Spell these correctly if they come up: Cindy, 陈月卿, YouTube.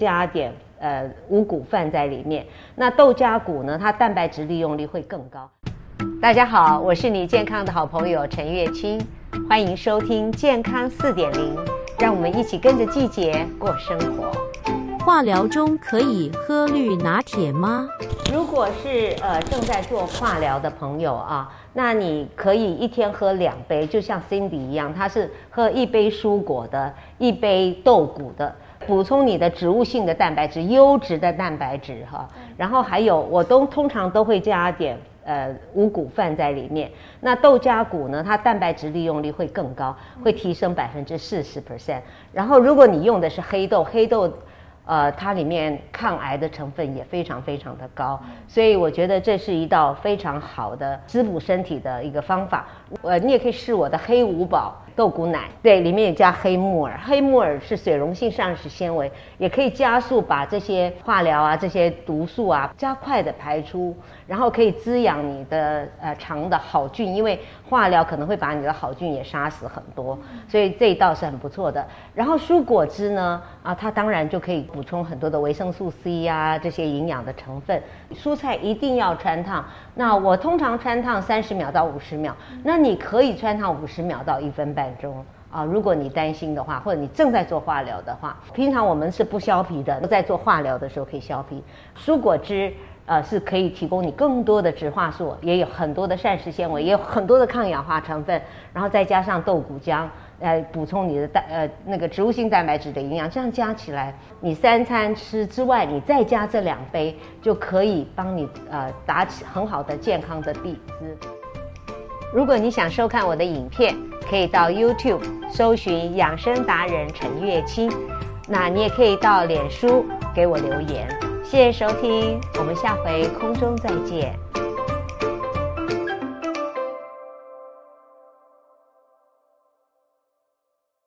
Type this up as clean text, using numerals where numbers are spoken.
加点五谷饭在里面。那豆荚谷呢，它蛋白质利用率会更高。大家好，我是你健康的好朋友陈月卿，欢迎收听健康 4.0， 让我们一起跟着季节过生活。化疗中可以喝绿拿铁吗？如果是正在做化疗的朋友啊，那你可以一天喝2杯，就像 Cindy 一样，她是喝1杯蔬果的，1杯豆谷的，补充你的植物性的蛋白质，优质的蛋白质哈。然后还有我通常都会加点五谷饭在里面。那豆荚谷呢，它蛋白质利用率会更高，会提升40%。然后如果你用的是黑豆。它里面抗癌的成分也非常的高，所以我觉得这是一道非常好的滋补身体的一个方法。你也可以试我的黑五宝豆谷奶，对，里面也加黑木耳，黑木耳是水溶性膳食纤维，也可以加速把这些化疗啊、这些毒素啊加快的排出，然后可以滋养你的肠的好菌，因为化疗可能会把你的好菌也杀死很多，所以这一道是很不错的。然后蔬果汁呢，啊，它当然就可以补充很多的维生素 C 啊，这些营养的成分。蔬菜一定要穿烫，那我通常穿烫30秒到50秒，那你可以穿烫50秒到1分半钟啊，如果你担心的话，或者你正在做化疗的话，平常我们是不削皮的，在做化疗的时候可以削皮。蔬果汁是可以提供你更多的植化素，也有很多的膳食纤维，也有很多的抗氧化成分，然后再加上豆谷浆，补充你的那个植物性蛋白质的营养，这样加起来，你3餐吃之外，你再加这2杯，就可以帮你打起很好的健康的底子。如果你想收看我的影片，可以到 YouTube 搜寻养生达人陈月卿，那你也可以到脸书给我留言。谢谢收听，我们下回空中再见。